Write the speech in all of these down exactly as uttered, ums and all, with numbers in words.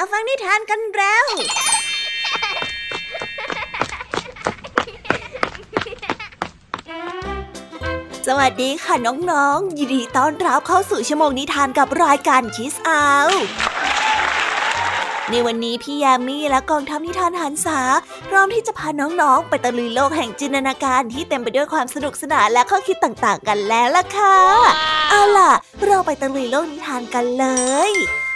มาฟังนิทานกันแล้วสวัสดีค่ะน้องๆยินดีต้อนรับเข้าสู่ชั่วโมงนิทานกับรายการ Kiss Out ในวันนี้พี่ยามีและกองทัพนิทานหันษาพร้อมที่จะพาน้องๆไปตะลุยโลกแห่งจินตนาการที่เต็มไปด้วยความสนุกสนานและข้อคิดต่างๆกันแล้วล่ะค่ะ wow. เอาล่ะเราไปตะลุยโลกนิทานกันเลย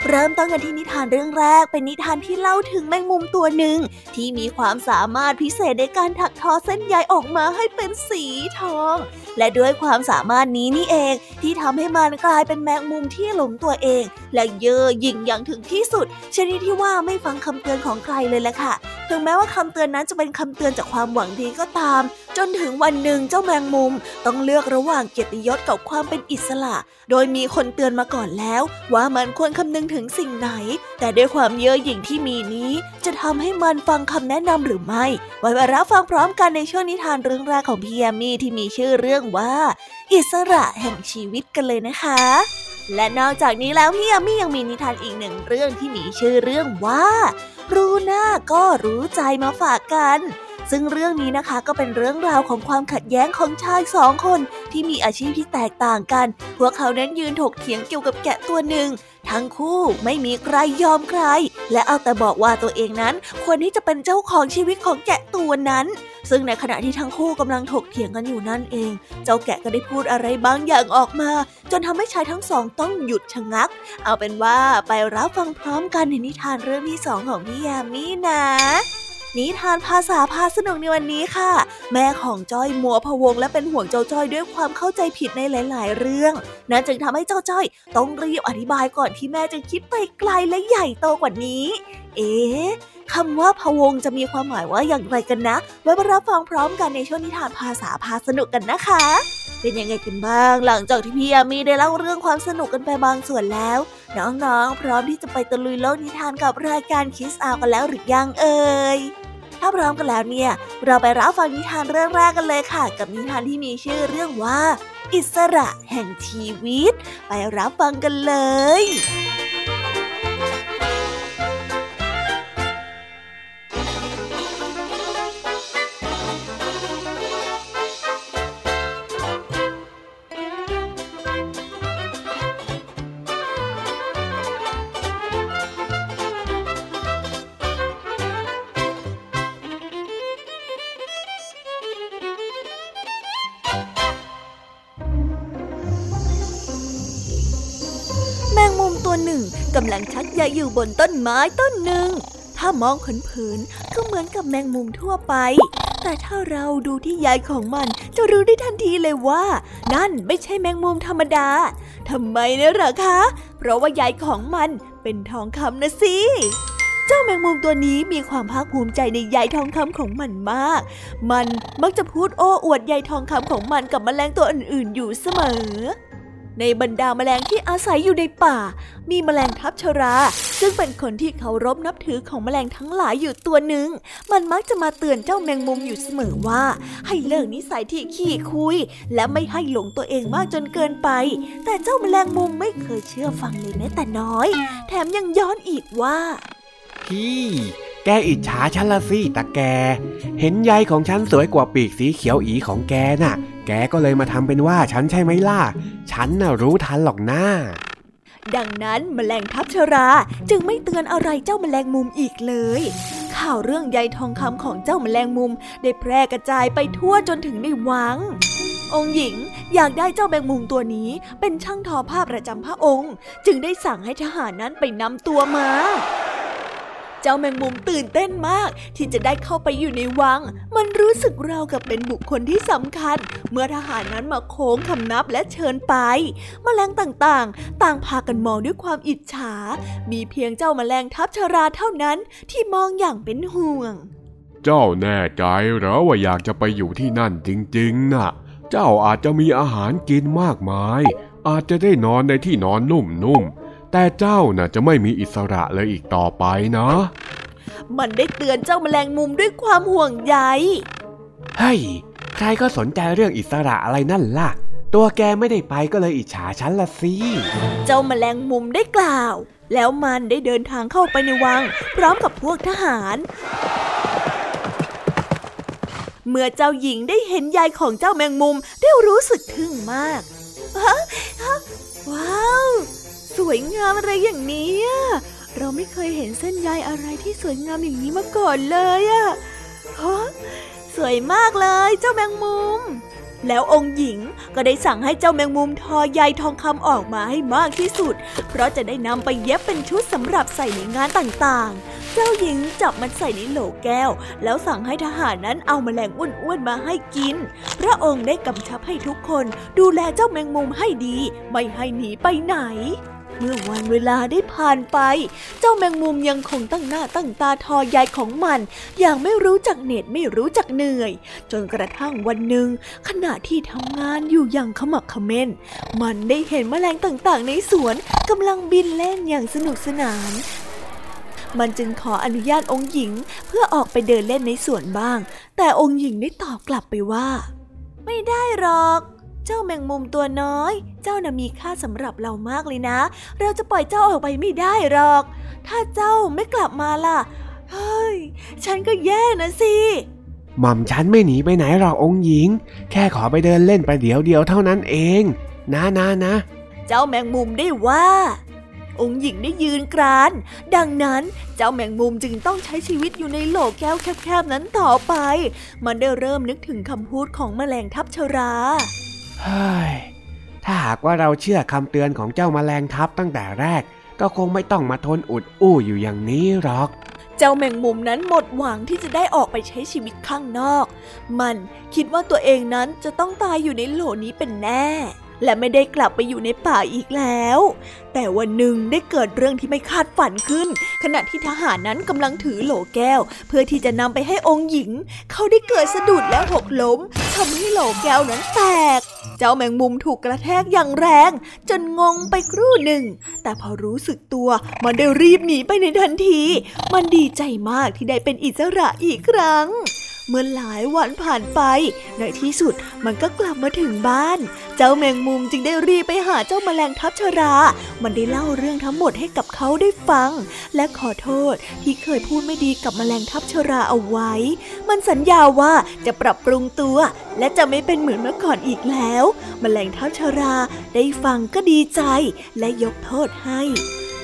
เริ่มต้นกันที่นิทานเรื่องแรกเป็นนิทานที่เล่าถึงแมงมุมตัวหนึ่งที่มีความสามารถพิเศษในการถักทอเส้นใยออกมาให้เป็นสีทองและด้วยความสามารถนี้นี่เองที่ทำให้มันกลายเป็นแมงมุมที่หลงตัวเองและเย่อหยิ่งอย่างถึงที่สุดชนิดที่ว่าไม่ฟังคำเตือนของใครเลยละค่ะถึงแม้ว่าคำเตือนนั้นจะเป็นคำเตือนจากความหวังดีก็ตามจนถึงวันหนึ่งเจ้าแมงมุมต้องเลือกระหว่างเกียรติยศกับความเป็นอิสระโดยมีคนเตือนมาก่อนแล้วว่ามันควรคำนึงถึงสิ่งไหนแต่ด้วยความเย่อหยิ่งที่มีนี้จะทำให้มันฟังคำแนะนำหรือไม่ไว้มารับฟังพร้อมกันในช่วงนิทานเรื่องแรกของพี่ยามีที่มีชื่อเรื่องว่าอิสระแห่งชีวิตกันเลยนะคะและนอกจากนี้แล้วพี่ยามียังมีนิทานอีกหนึ่งเรื่องที่มีชื่อเรื่องว่ารู้หน้าก็รู้ใจมาฝากกันซึ่งเรื่องนี้นะคะก็เป็นเรื่องราวของความขัดแย้งของชายสองคนที่มีอาชีพที่แตกต่างกันพวกเขานั้นยืนถกเถียงเกี่ยวกับแกะตัวหนึ่งทั้งคู่ไม่มีใครยอมใครและเอาแต่บอกว่าตัวเองนั้นควรที่จะเป็นเจ้าของชีวิตของแกะตัวนั้นซึ่งในขณะที่ทั้งคู่กำลังถกเถียงกันอยู่นั่นเองเจ้าแกะก็ได้พูดอะไรบางอย่างออกมาจนทำให้ชายทั้งสองต้องหยุดชะงักเอาเป็นว่าไปรับฟังพร้อมกันในนิทานเรื่องที่สองของพี่ยามีนะนิทานภาษาพาสนุกในวันนี้ค่ะแม่ของจ้อยมัวพะวงและเป็นห่วงเจ้าจ้อยด้วยความเข้าใจผิดในหลายๆเรื่องนั่นจึงทำให้เจ้าจ้อยต้องรีบอธิบายก่อนที่แม่จะคิดไปไกลและใหญ่โตกว่านี้เอ๊ะคำว่าพะวงจะมีความหมายว่าอย่างไรกันนะไว้มารับฟังพร้อมกันในช่วงนิทานภาษาพาสนุกกันนะคะเป็นยังไงกันบ้างหลังจากที่พี่ยามีได้เล่าเรื่องความสนุกกันไปบางส่วนแล้วน้องๆพร้อมที่จะไปตะลุยโลกนิทานกับรายการ Kiss Out กันแล้วหรือยังเอ่ยถ้าพร้อมกันแล้วเนี่ยเราไปรับฟังนิทานเรื่องแรกกันเลยค่ะกับนิทานที่มีชื่อเรื่องว่าอิสระแห่งชีวิตไปรับฟังกันเลยกำลังชักใยอยู่บนต้นไม้ต้นหนึ่งถ้ามองเผินๆก็เหมือนกับแมงมุมทั่วไปแต่ถ้าเราดูที่ใยของมันจะรู้ได้ทันทีเลยว่านั่นไม่ใช่แมงมุมธรรมดาทำไมนะหรอคะเพราะว่าใยของมันเป็นทองคำนะสิเจ้าแมงมุมตัวนี้มีความภาคภูมิใจในใยทองคำของมันมากมันมักจะพูดโอ้อวดใยทองคำของมันกับแมลงตัวอื่นๆอยู่เสมอในบรรดาแมลงที่อาศัยอยู่ในป่ามีแมลงทับชราซึ่งเป็นคนที่เคารพนับถือของแมลงทั้งหลายอยู่ตัวหนึ่งมันมักจะมาเตือนเจ้าแมงมุมอยู่เสมอว่าให้เลิกนิสัยที่ขี้คุยและไม่ให้หลงตัวเองมากจนเกินไปแต่เจ้าแมลงมุมไม่เคยเชื่อฟังเลยแม้แต่น้อยแถมยังย้อนอีกว่าพี่แกอิจฉาฉันละสิตาแกเห็นใยของฉันสวยกว่าปีกสีเขียวอีของแกน่ะแกก็เลยมาทำเป็นว่าฉันใช่ไหมล่ะฉันน่ะรู้ทันหรอกนะดังนั้นแมลงทับชราจึงไม่เตือนอะไรเจ้าแมลงมุมอีกเลยข่าวเรื่องใยทองคำของเจ้าแมลงมุมได้แพร่กระจายไปทั่วจนถึงในวังองค์หญิงอยากได้เจ้าแมงมุมตัวนี้เป็นช่างทอผ้าประจำพระองค์จึงได้สั่งให้ทหารนั้นไปนำตัวมาเจ้าแมงมุมตื่นเต้นมากที่จะได้เข้าไปอยู่ในวังมันรู้สึกราวกับเป็นบุคคลที่สำคัญเมื่อทหารนั้นมาโค้งคำนับและเชิญไปแมลงต่างๆต่างพากันมองด้วยความอิจฉามีเพียงเจ้าแมลงทับชราเท่านั้นที่มองอย่างเป็นห่วงเจ้าแน่ใจเหรอว่าอยากจะไปอยู่ที่นั่นจริงๆน่ะเจ้าอาจจะมีอาหารกินมากมายอาจจะได้นอนในที่นอนนุ่มๆแต่เจ้าน่ะจะไม่มีอิสระเลยอีกต่อไปนะมันได้เตือนเจ้าแมลงมุมด้วยความห่วงใยเฮ้ยใครก็สนใจเรื่องอิสระอะไรนั่นล่ะ ตัวแกไม่ได้ไปก็เลยอิจฉาฉันละสิเจ้าแมลงมุมได้กล่าวแล้วมันได้เดินทางเข้าไปในวังพร้อมกับพวกทหารเมื่อเจ้าหญิงได้เห็นยายของเจ้าแมงมุมได้รู้สึกทึ่งมากว้าวสวยงามอะไรอย่างนี้เราไม่เคยเห็นเส้นใยอะไรที่สวยงามอย่างนี้มาก่อนเลยอะฮะสวยมากเลยเจ้าแมงมุมแล้วองค์หญิงก็ได้สั่งให้เจ้าแมงมุมทอใยทองคำออกมาให้มากที่สุดเพราะจะได้นำไปเย็บเป็นชุดสำหรับใส่ในงานต่างๆเจ้าหญิงจับมันใส่ในโหลแก้วแล้วสั่งให้ทหารนั้นเอาแมลงอ้วนๆมาให้กินพระองค์ได้กำชับให้ทุกคนดูแลเจ้าแมงมุมให้ดีไม่ให้หนีไปไหนเมื่อวันเวลาได้ผ่านไปเจ้าแมงมุมยังคงตั้งหน้าตั้งตาทอใยของมันอย่างไม่รู้จักเหน็ดไม่รู้จักเหนื่อยจนกระทั่งวันหนึ่งขณะที่ทำงานอยู่อย่างขมักเขม้นมันได้เห็นแมลงต่างๆในสวนกำลังบินเล่นอย่างสนุกสนานมันจึงขออนุญาตองค์หญิงเพื่อออกไปเดินเล่นในสวนบ้างแต่องค์หญิงได้ตอบกลับไปว่าไม่ได้หรอกเจ้าแมงมุมตัวน้อยเจ้าน่ะมีค่าสำหรับเรามากเลยนะเราจะปล่อยเจ้าออกไปไม่ได้หรอกถ้าเจ้าไม่กลับมาล่ะเฮ้ยฉันก็แย่นะสิหม่อมฉันไม่หนีไปไหนหรอกองค์หญิงแค่ขอไปเดินเล่นไปเดี๋ยวเดียวเท่านั้นเองนะนะนะเจ้าแมงมุมได้ว่าองค์หญิงได้ยืนกรานดังนั้นเจ้าแมงมุมจึงต้องใช้ชีวิตอยู่ในโหลแก้วแคบๆนั้นต่อไปมันได้เริ่มนึกถึงคำพูดของแมลงทับชราถ้าหากว่าเราเชื่อคำเตือนของเจ้าแมลงทับตั้งแต่แรกก็คงไม่ต้องมาทนอุดอู้อยู่อย่างนี้หรอกเจ้าแมงมุมนั้นหมดหวังที่จะได้ออกไปใช้ชีวิตข้างนอกมันคิดว่าตัวเองนั้นจะต้องตายอยู่ในโหลนี้เป็นแน่และไม่ได้กลับไปอยู่ในป่าอีกแล้วแต่วันหนึ่งได้เกิดเรื่องที่ไม่คาดฝันขึ้นขณะที่ทหารนั้นกำลังถือโหลแก้วเพื่อที่จะนำไปให้องค์หญิงเขาได้เกิดสะดุดแล้วหกล้มทำให้โหลแก้วนั้นแตกเจ้าแมงมุมถูกกระแทกอย่างแรงจนงงไปครู่หนึ่งแต่พอรู้สึกตัวมันได้รีบหนีไปในทันทีมันดีใจมากที่ได้เป็นอิสระอีกครั้งเมื่อหลายวันผ่านไปในที่สุดมันก็กลับมาถึงบ้านเจ้าแมงมุมจึงได้รีบไปหาเจ้าแมลงทับชรามันได้เล่าเรื่องทั้งหมดให้กับเขาได้ฟังและขอโทษที่เคยพูดไม่ดีกับแมลงทับชราเอาไว้มันสัญญาว่าจะปรับปรุงตัวและจะไม่เป็นเหมือนเมื่อก่อนอีกแล้วแมลงทับชราได้ฟังก็ดีใจและยกโทษให้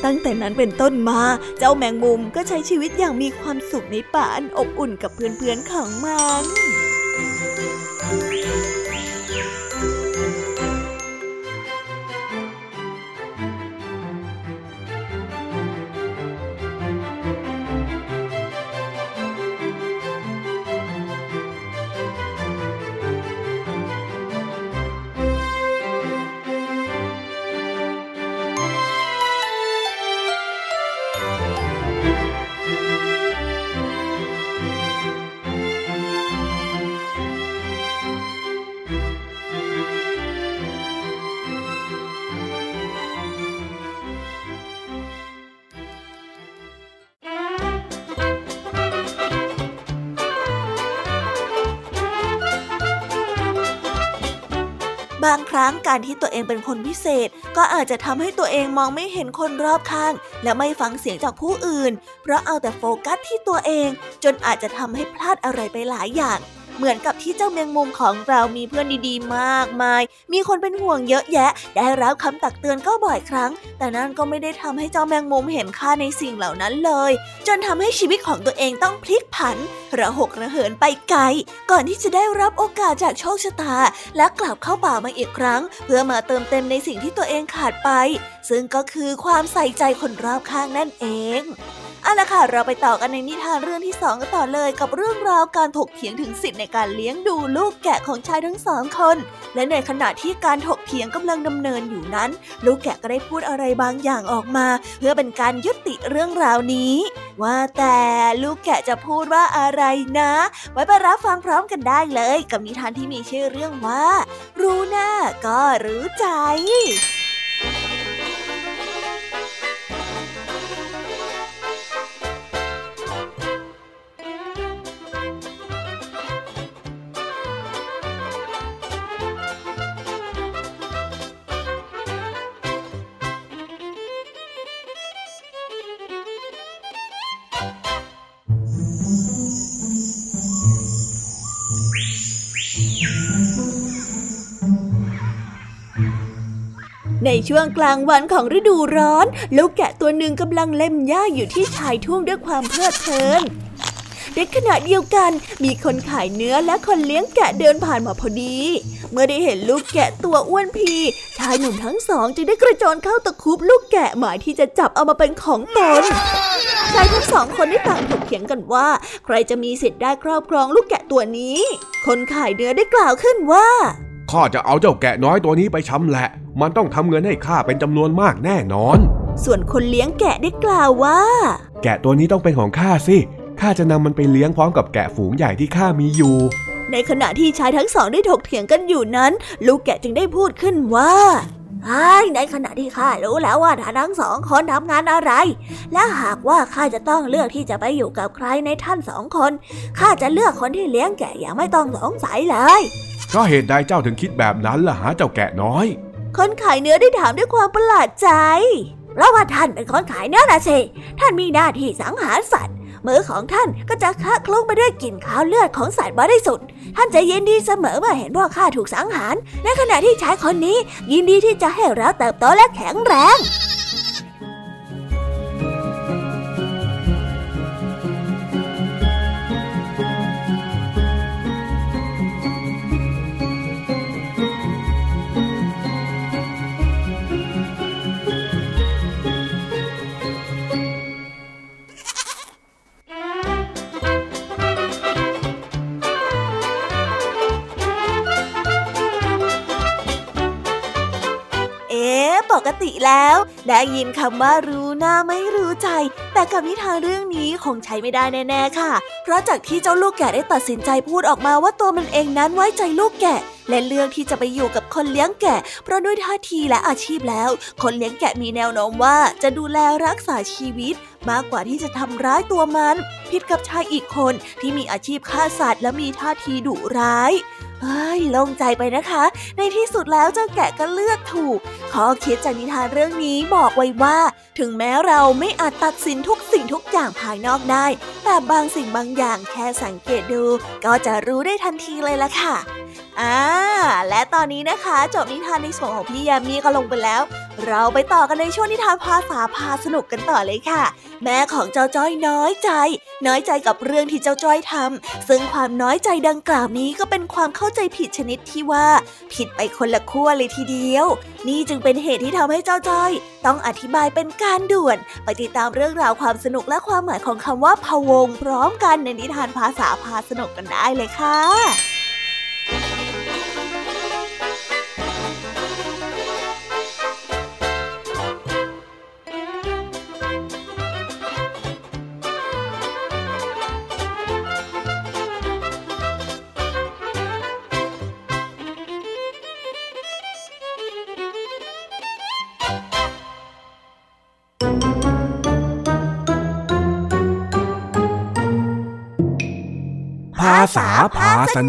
ตั้งแต่นั้นเป็นต้นมาเจ้าแมงมุมก็ใช้ชีวิตอย่างมีความสุขในป่าอันอบอุ่นกับเพื่อนๆของมันบางครั้งการที่ตัวเองเป็นคนพิเศษก็อาจจะทำให้ตัวเองมองไม่เห็นคนรอบข้างและไม่ฟังเสียงจากผู้อื่นเพราะเอาแต่โฟกัสที่ตัวเองจนอาจจะทำให้พลาดอะไรไปหลายอย่างเหมือนกับที่เจ้าแมงมุมของเรามีเพื่อนดีๆมากมายมีคนเป็นห่วงเยอะแยะได้รับคำตักเตือนก็บ่อยครั้งแต่นั่นก็ไม่ได้ทำให้เจ้าแมงมุมเห็นค่าในสิ่งเหล่านั้นเลยจนทำให้ชีวิตของตัวเองต้องพลิกผันระหกระเหินไปไกลก่อนที่จะได้รับโอกาสจากโชคชะตาและกลับเข้าป่ามาอีกครั้งเพื่อมาเติมเต็มในสิ่งที่ตัวเองขาดไปซึ่งก็คือความใส่ใจคนรอบข้างนั่นเองเอาล่ะค่ะเราไปต่อกันในนิทานเรื่องที่สองกันต่อเลยกับเรื่องราวการถกเถียงถึงสิทธิ์ในการเลี้ยงดูลูกแกะของชายทั้งสองคนและในขณะที่การถกเถียงกำลังดำเนินอยู่นั้นลูกแกะก็ได้พูดอะไรบางอย่างออกมาเพื่อเป็นการยุติเรื่องราวนี้ว่าแต่ลูกแกะจะพูดว่าอะไรนะไว้ไปรับฟังพร้อมกันได้เลยกับนิทานที่มีชื่อเรื่องว่ารู้หน้าก็รู้ใจ ในช่วงกลางวันของฤดูร้อนลูกแกะตัวหนึ่งกำลังเล่มหญ้าอยู่ที่ชายทุ่งด้วยความเพลิดเพลินในขณะเดียวกันมีคนขายเนื้อและคนเลี้ยงแกะเดินผ่านมาพอดีเมื่อได้เห็นลูกแกะตัวอ้วนพีชายหนุ่มทั้งสองจึงได้กระโจนเข้าตะครุบลูกแกะหมายที่จะจับเอามาเป็นของตนชายทั้งสองคนได้ต่างถกเถียงกันว่าใครจะมีสิทธิ์ได้ครอบครองลูกแกะตัวนี้คนขายเนื้อได้กล่าวขึ้นว่าข้าจะเอาเจ้าแกะน้อยตัวนี้ไปชำแหละมันต้องทำเงินให้ข้าเป็นจำนวนมากแน่นอนส่วนคนเลี้ยงแกะได้กล่าวว่าแกะตัวนี้ต้องเป็นของข้าสิข้าจะนำมันไปเลี้ยงพร้อมกับแกะฝูงใหญ่ที่ข้ามีอยู่ในขณะที่ชายทั้งสองได้ถกเถียงกันอยู่นั้นลูกแกะจึงได้พูดขึ้นว่าในขณะที่ข้ารู้แล้วว่าทั้งสองคนทำงานอะไรและหากว่าข้าจะต้องเลือกที่จะไปอยู่กับใครในท่านสองคนข้าจะเลือกคนที่เลี้ยงแกะอย่างไม่ต้องสงสัยเลยก็เหตุใดเจ้าถึงคิดแบบนั้นล่ะหาเจ้าแกะน้อยคนขายเนื้อได้ถามด้วยความประหลาดใจเพราะว่าท่านเป็นคนขายเนื้อนะสิท่านมีหน้าที่สังหารสัตว์มือของท่านก็จะคละคลุ้งไปด้วยกลิ่นคาวเลือดของสัตว์บริสุทธิ์ท่านจะยินดีเสมอเมื่อเห็นว่าข้าถูกสังหารในขณะที่ชายคนนี้ยินดีที่จะให้เราเติบโตและแข็งแรงปกติแล้วได้ยินคำว่ารู้หน้าไม่รู้ใจแต่กับนิทานเรื่องนี้คงใช้ไม่ได้แน่ๆค่ะเพราะจากที่เจ้าลูกแกะได้ตัดสินใจพูดออกมาว่าตัวมันเองนั้นไว้ใจลูกแกะและเลือกที่จะไปอยู่กับคนเลี้ยงแกะเพราะด้วยท่าทีและอาชีพแล้วคนเลี้ยงแกะมีแนวโน้มว่าจะดูแลรักษาชีวิตมากกว่าที่จะทำร้ายตัวมันผิดกับชายอีกคนที่มีอาชีพฆ่าสัตว์และมีท่าทีดุร้ายเฮ้ยโล่งใจไปนะคะในที่สุดแล้วเจ้าแกะก็เลือกถูกข้อคิดจากนิทานเรื่องนี้บอกไว้ว่าถึงแม้เราไม่อาจตัดสินทุกสิ่งทุกอย่างภายนอกได้แต่บางสิ่งบางอย่างแค่สังเกตดูก็จะรู้ได้ทันทีเลยล่ะค่ะอ่าและตอนนี้นะคะจบนิทานในส่วนของพี่ยามีก็ลงไปแล้วเราไปต่อกันในช่วงนิทานภาษาพาสนุกกันต่อเลยค่ะแม่ของเจ้าจ้อยน้อยใจน้อยใจกับเรื่องที่เจ้าจ้อยทำซึ่งความน้อยใจดังกล่าวนี้ก็เป็นความเข้าใจผิดชนิดที่ว่าผิดไปคนละขั้วเลยทีเดียวนี่จึงเป็นเหตุที่ทำให้เจ้าจ้อยต้องอธิบายเป็นการด่วนไปติดตามเรื่องราวความสนุกและความหมายของคำว่าพะวงพร้อมกันในนิทานภาษาพาสนุกกันได้เลยค่ะภาษาพาสนุกเจ้าจ้อยวิ่งหน้าตาตื่นกลับมา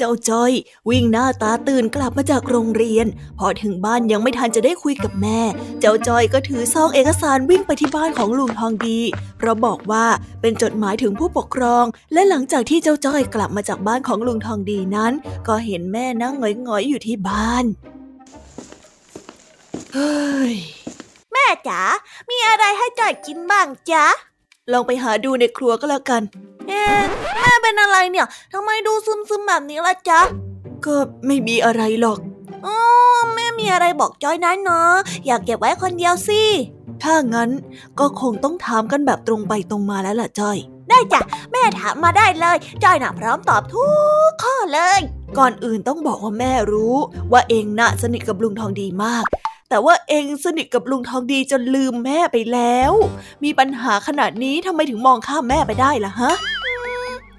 จากโรงเรียนพอถึงบ้านยังไม่ทันจะได้คุยกับแม่เจ้าจ้อยก็ถือซองเอกสารวิ่งไปที่บ้านของลุงทองดีเพราะบอกว่าเป็นจดหมายถึงผู้ปกครองและหลังจากที่เจ้าจ้อยกลับมาจากบ้านของลุงทองดีนั้นก็เห็นแม่นั่งหงอยๆอยู่ที่บ้านเฮ้ยแม่จ๋ามีอะไรให้จ้อยกินบ้างจ๊ะลองไปหาดูในครัวก็แล้วกันเอ๊ะแม่เป็นอะไรเนี่ยทำไมดูซึมๆแบบนี้ล่ะจ๊ะก็ไม่มีอะไรหรอกอ๋อแม่มีอะไรบอกจ้อยนั้นเนาะอยากเก็บไว้คนเดียวสิถ้างั้นก็คงต้องถามกันแบบตรงไปตรงมาแล้วล่ะจ้อยได้จ้ะแม่ถามมาได้เลยจ้อยน่ะพร้อมตอบทุกข้อเลยก่อนอื่นต้องบอกว่าแม่รู้ว่าเองน่ะสนิทกับลุงทองดีมากแต่ว่าเองสนิทกับลุงทองดีจนลืมแม่ไปแล้วมีปัญหาขนาดนี้ทำไมถึงมองข้ามแม่ไปได้ล่ะฮะ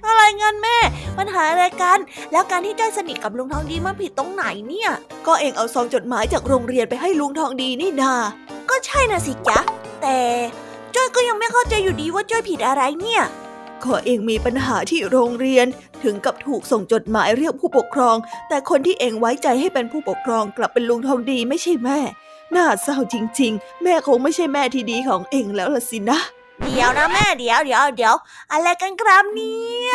อะไรงั้นแม่ปัญหาอะไรกันแล้วการที่จ้อยสนิทกับลุงทองดีมันผิดตรงไหนเนี่ยก็เองเอาซองจดหมายจากโรงเรียนไปให้ลุงทองดีนี่นาก็ใช่นะสิจ๊ะแต่จ้อยก็ยังไม่เข้าใจอยู่ดีว่าจ้อยผิดอะไรเนี่ยก็เองมีปัญหาที่โรงเรียนถึงกับถูกส่งจดหมายเรียกผู้ปกครองแต่คนที่เองไว้ใจให้เป็นผู้ปกครองกลับเป็นลุงทองดีไม่ใช่แม่น่าเศร้าจริงๆแม่คงไม่ใช่แม่ที่ดีของเองแล้วล่ะสินะ เดี๋ยวนะแม่เดี๋ยวเดี๋ยวเดี๋ยวอะไรกันครับเนี่ย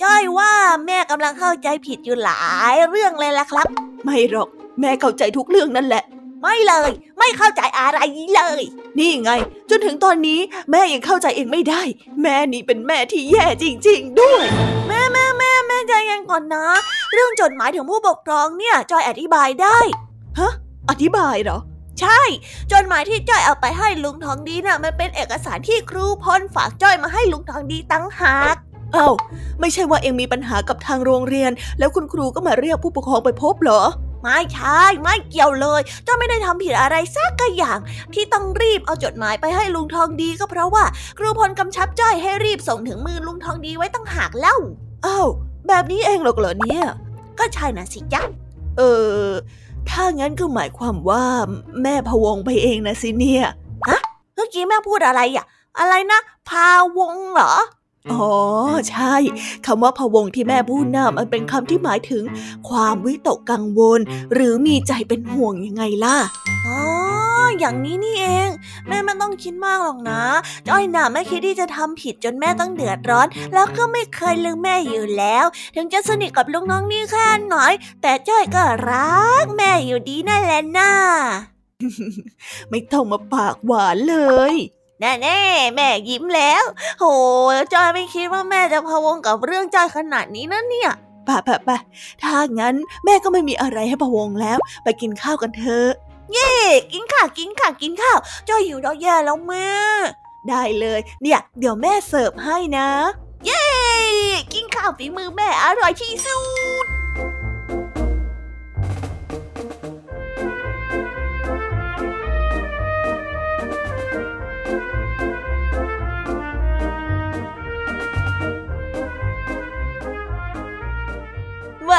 จ้อยว่าแม่กำลังเข้าใจผิดอยู่หลายเรื่องเลยล่ะครับไม่หรอกแม่เข้าใจทุกเรื่องนั่นแหละไม่เลยไม่เข้าใจอะไรเลยนี่ไงจนถึงตอนนี้แม่ยังเข้าใจเองไม่ได้แม่นี่เป็นแม่ที่แย่จริงๆด้วยแม่แม่แม่แม่ใจเย็นก่อนนะเรื่องจดหมายถึงผู้ปกครองเนี่ยจอยอธิบายได้ฮะอธิบายเหรอใช่จดหมายที่จ้อยเอาไปให้ลุงทองดีน่ะมันเป็นเอกสารที่ครูพลฝากจ้อยมาให้ลุงทองดีตั้งหากเอ้าไม่ใช่ว่าเองมีปัญหากับทางโรงเรียนแล้วคุณครูก็มาเรียกผู้ปกครองไปพบเหรอไม่ใช่ไม่เกี่ยวเลยจ้อยไม่ได้ทำผิดอะไรสักอย่างที่ต้องรีบเอาจดหมายไปให้ลุงทองดีก็เพราะว่าครูพลกำชับจ้อยให้รีบส่งถึงมือลุงทองดีไว้ตั้งหากแล้วเอ้าแบบนี้เองหรอกเหรอเนี่ยก็ใช่น่ะสิจ๊ะเออถ้างั้นก็หมายความว่าแม่พะวงไปเองนะสิเนี่ยฮะเมื่อกี้แม่พูดอะไรอ่ะอะไรนะพาวงเหรออ๋อใช่คำว่าพะวงที่แม่พูดน่ะมันเป็นคำที่หมายถึงความวิตกกังวลหรือมีใจเป็นห่วงยังไงล่ะอ๋ออย่างนี้นี่เองแม่ไม่ต้องคิดมากหรอกนะจ้อยน่ะไม่คิดที่จะทำผิดจนแม่ต้องเดือดร้อนแล้วก็ไม่เคยลืมแม่อยู่แล้วถึงจะสนิทกับลุงน้องนี่แค่ไหนแต่จ้อยก็รักแม่อยู่ดีนั่นแหละน่ะ ไม่ต้องมาปากหวานเลยแน่แน่แม่ยิ้มแล้วโหจอยไม่คิดว่าแม่จะพะวงกับเรื่องจอยขนาดนี้นะเนี่ยป่ะป่ะป่ะถ้างั้นแม่ก็ไม่มีอะไรให้พะวงแล้วไปกินข้าวกันเถอะเย่กินข้าวกินข้าวกินข้าวจอยหิวแล้วแย่แล้วแม่ได้เลยเนี่ยเดี๋ยวแม่เสิร์ฟให้นะเย่กินข้าวฝีมือแม่อร่อยที่สุด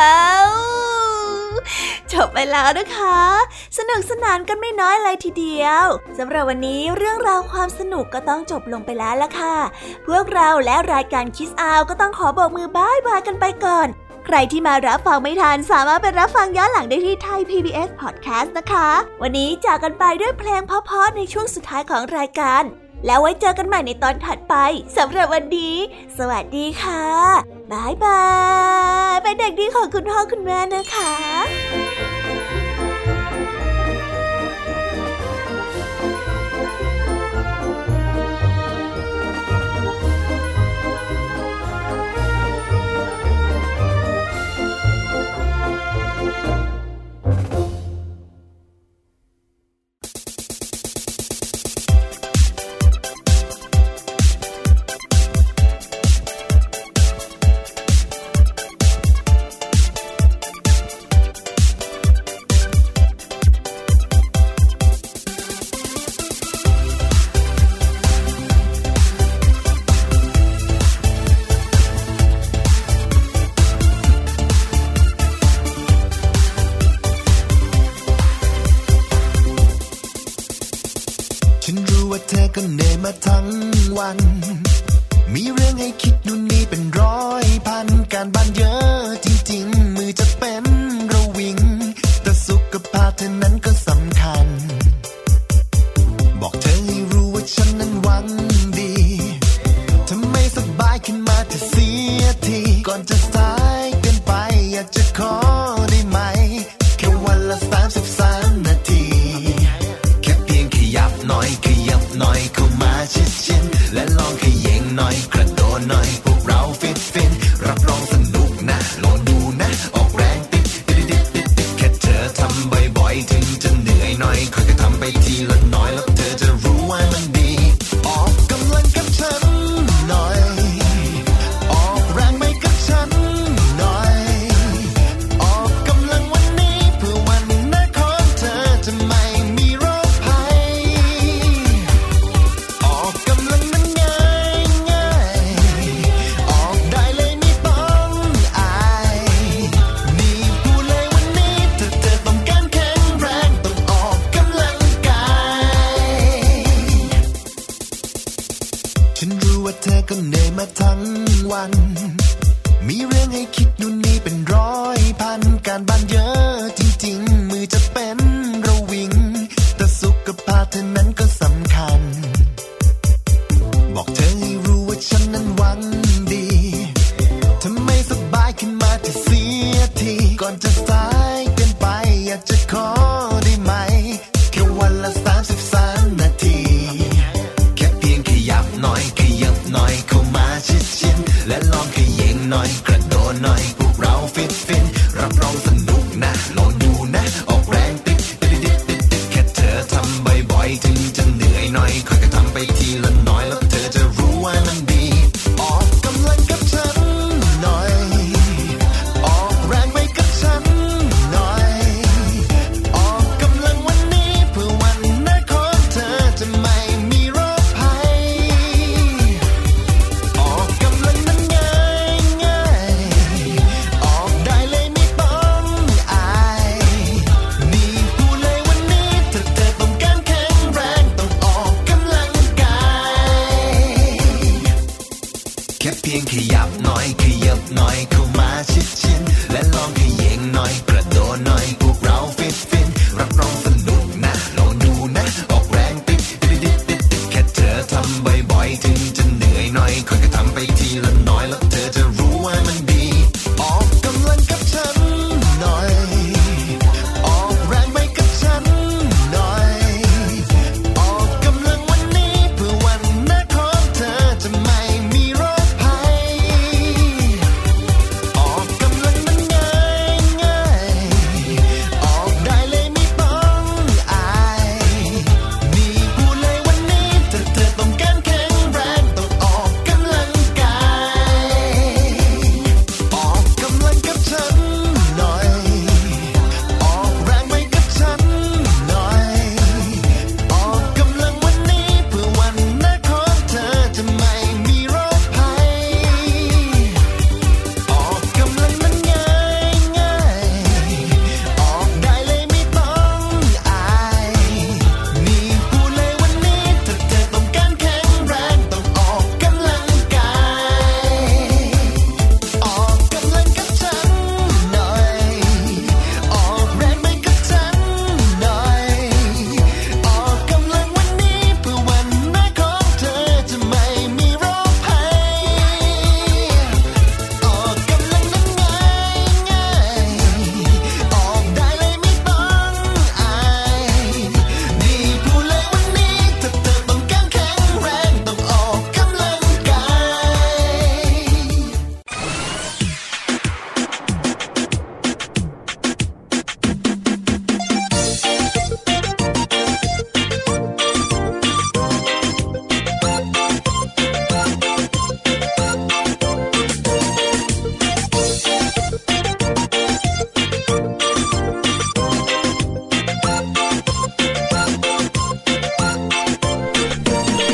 ว้าวจบไปแล้วนะคะสนุกสนานกันไม่น้อยเลยทีเดียวสำหรับวันนี้เรื่องราวความสนุกก็ต้องจบลงไปแล้วล่ะค่ะพวกเราและรายการ Kiss Out ก็ต้องขอโบกมือบ๊ายบายกันไปก่อนใครที่มารับฟังไม่ทันสามารถไปรับฟังย้อนหลังได้ที่ Thai พี บี เอส Podcast นะคะวันนี้จากกันไปด้วยเพลงเพราะๆในช่วงสุดท้ายของรายการแล้วไว้เจอกันใหม่ในตอนถัดไปสำหรับวันนี้สวัสดีค่ะบายบายเป็นเด็กดีของคุณพ่อคุณแม่นะคะ อนจะสายเกินไปอยากจะขอได้ไหมแค่วันละสามสิบสามนาทีแค่เพียงขยับหน่อยขยับหน่อยเข้ามาชิดชิดและลองขยิงหน่อยกระโดดหน่อยพวกเราฟิตฟินรับรองสนุกนะลองดูนะออกแรงติ๊กติ๊กติ๊กติ๊กติ๊กแค่เธอทำบ่อยๆถึงจะเหนื่อยหน่อยค่อยๆทำไปทีละน้อยแล้วเธอจะรู้ว่ามันดีออกกำลังกับฉันหน่อยออกแรงไปกับฉันหน่อยออกกำลังวันนี้เพื่อวันหน้าของเธอจะไม่มีโรคภัยออกกำลังนั้นง่ายง่ายออกได้เลยไม่ต้องอายมีผู้เลยวันนี้ถ้าเธอต้องการแข็งแรงต้องออกกำลังกายแค่เพียงขยับหน่อยขยับหน่อยเข้ามาชิดชิดและลองขยิงหน่อยกระโดดหน่อยพวกเราฟิตฟินรับรองสนุกนะลองดูนะออกแรงติ๊กติ๊กติ๊กติ๊กติ๊กแค่เธอทำบ่อยๆถึงจะเหนื่อยหน่อยค่อยๆทำไปทีละน้อยแล้วเธอจะรู้ว่ามันดีออกกำลังกับฉันหน่อยออกแรงไปกับฉันหน่อยออกกำลังวันนี้เพื่อวันหน้าของเธอจะไม่มีโรคภัยออกกำลังนั้นง่ายง่ายออกได้เลยไม่ต้องอายมีผู้เลยวันนี้ถ้าเธอต้องการแข็งแรงต้องออกกำลังกายออกกำลังกับฉันหน่อยออกแรงไปกับฉันหน่อยออกกำลังวันนี้เพื่อวันหน้าของเธอจะไม่มีโรคภัย ออกกำลังมันง่ายง่ายออกได้เลยไม่ต้องอายมีผู้เลยวันนี้ถ้าเธอต้องการแข็งแรงต้องออกกำลังกายออกกำลังกับฉันหน่อยออกแรงไปกับฉันหน่อยออกกำลังวันนี้เพื่อวันหน้าของเธอจะไม่มีโรคภัย ออกกำลังนั้นง่ายง่ายออกได้เลยไม่ต้องอายมีผู้เลยวันนี้ถ้าเธอต้องการแข็งแรงต้องออกกำลังกาย เอ เอ็น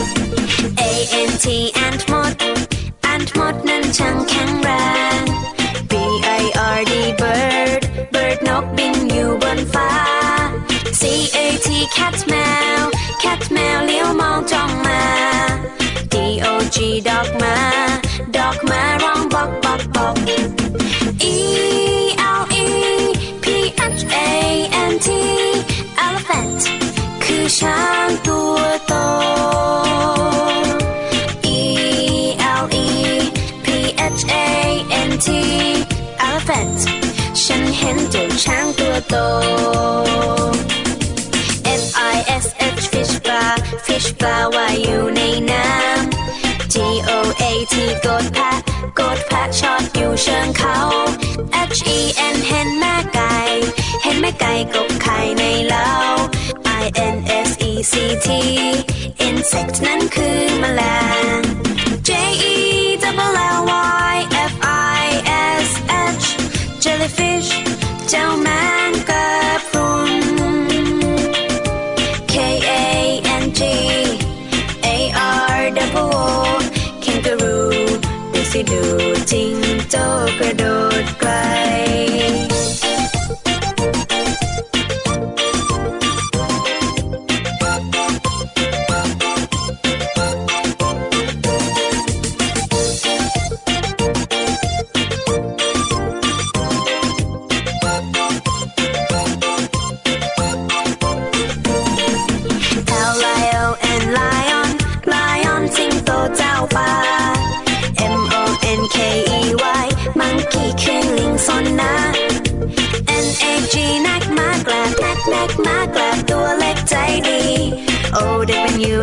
ที and มด and มดนั้นช่างแข็งแรง บี ไอ อาร์ ดีbird bird นกบินอยู่บนฟ้า ซี เอ ที cat แมว cat แมวเลี้ยวมองจ้องมา ดอก dog มา dog มาร้องบอกบอกบอก อี แอล อี พี เอช เอ เอ็น ทีelephant คือช้างตัวโตelephant ฉันเห็นเจ้าช้างตัวโต F I S H fish bar fish bar ว่ายอยู่ในน้ำ G O A T กดแพะกดแพะชอดอยู่เชิงเขา H E N เห็นแม่ไก่เห็นแม่ไก่กบไข่ในเล้า I N S E C T insect นั้นคือแมลง J E double L Y F I S H jellyfish เจ้าแมงกะพรุน K A N G A R O O kangaroo ดูสิดูจิงโจ้กระโดดไกล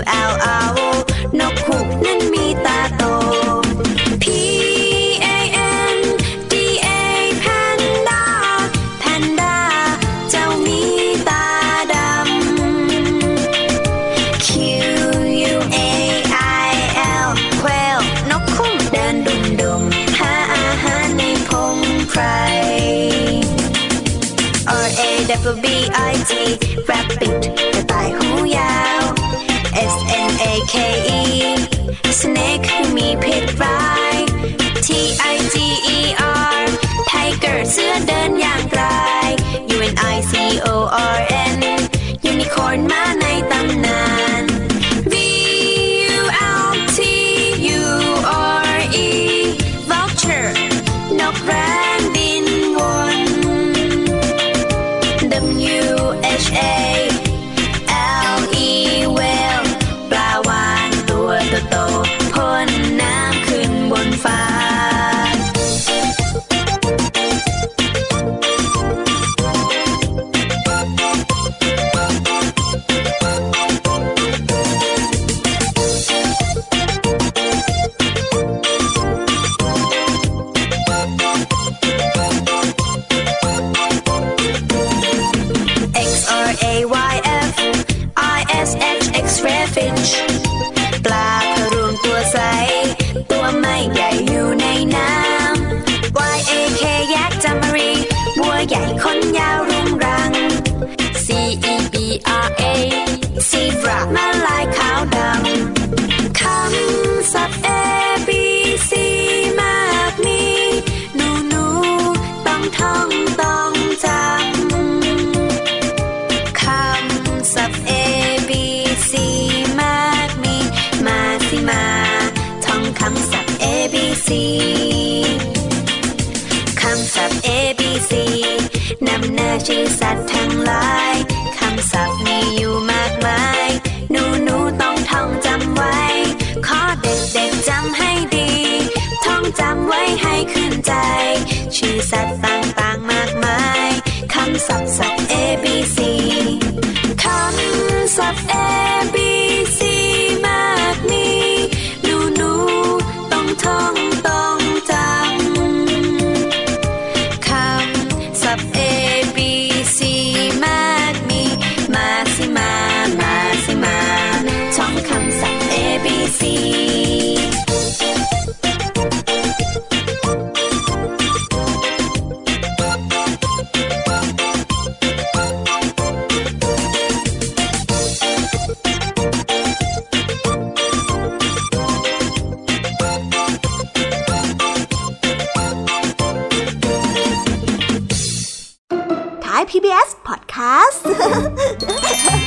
Owl Owl นกฮูกนั้นมีตาโต P A N D A Panda Panda เจ้ามีตาดำ Q U A I L Quail นกฮูกเดินดุ่มดุ่มหาอาหารในพงไพร R A W B I T Rabbit กระต่ายหูยาว S N A K E Snake มีพิษร้าย T I G E R Tiger เสือเดินอย่างไกล U N I C O R N Unicorn มาในตำนาน V U L T U R E Vulture นกแร้นบินวน W H A L E Whale ปลาวาฬตัวโตๆพ่นน้ำขึ้นบนฟ้าปลาพะรวงตัวใสตัวไม่ใหญ่อยู่ในน้ำ Y A K ยักษ์จามรีบัวใหญ่ขนยาวรุงรัง C E B R A Zebra แมลายขาวดำคำศัพท์ A B C มากมีหนูหนูต้องท่องต้องจำคำศัพท์ A B Cมาท่องคำศัพท์ A B C คำศัพท์ A B C นำหน้าชื่อสัตว์ทั้งหลายคำศัพท์มีอยู่มากมายหนูหนูต้องท่องจำไว้ขอเด็กๆจำให้ดีท่องจำไว้ให้ขึ้นใจชื่อสัตว์ต่างๆมากมายคำศัพท์ศัพท์ A B C คำศัพท์ A B C มากมีต้องต้องจำคำศัพท์ A B C มากมีมาสิมามาสิมาท่องคำศัพท์ A B C Thai พี บี เอส Podcast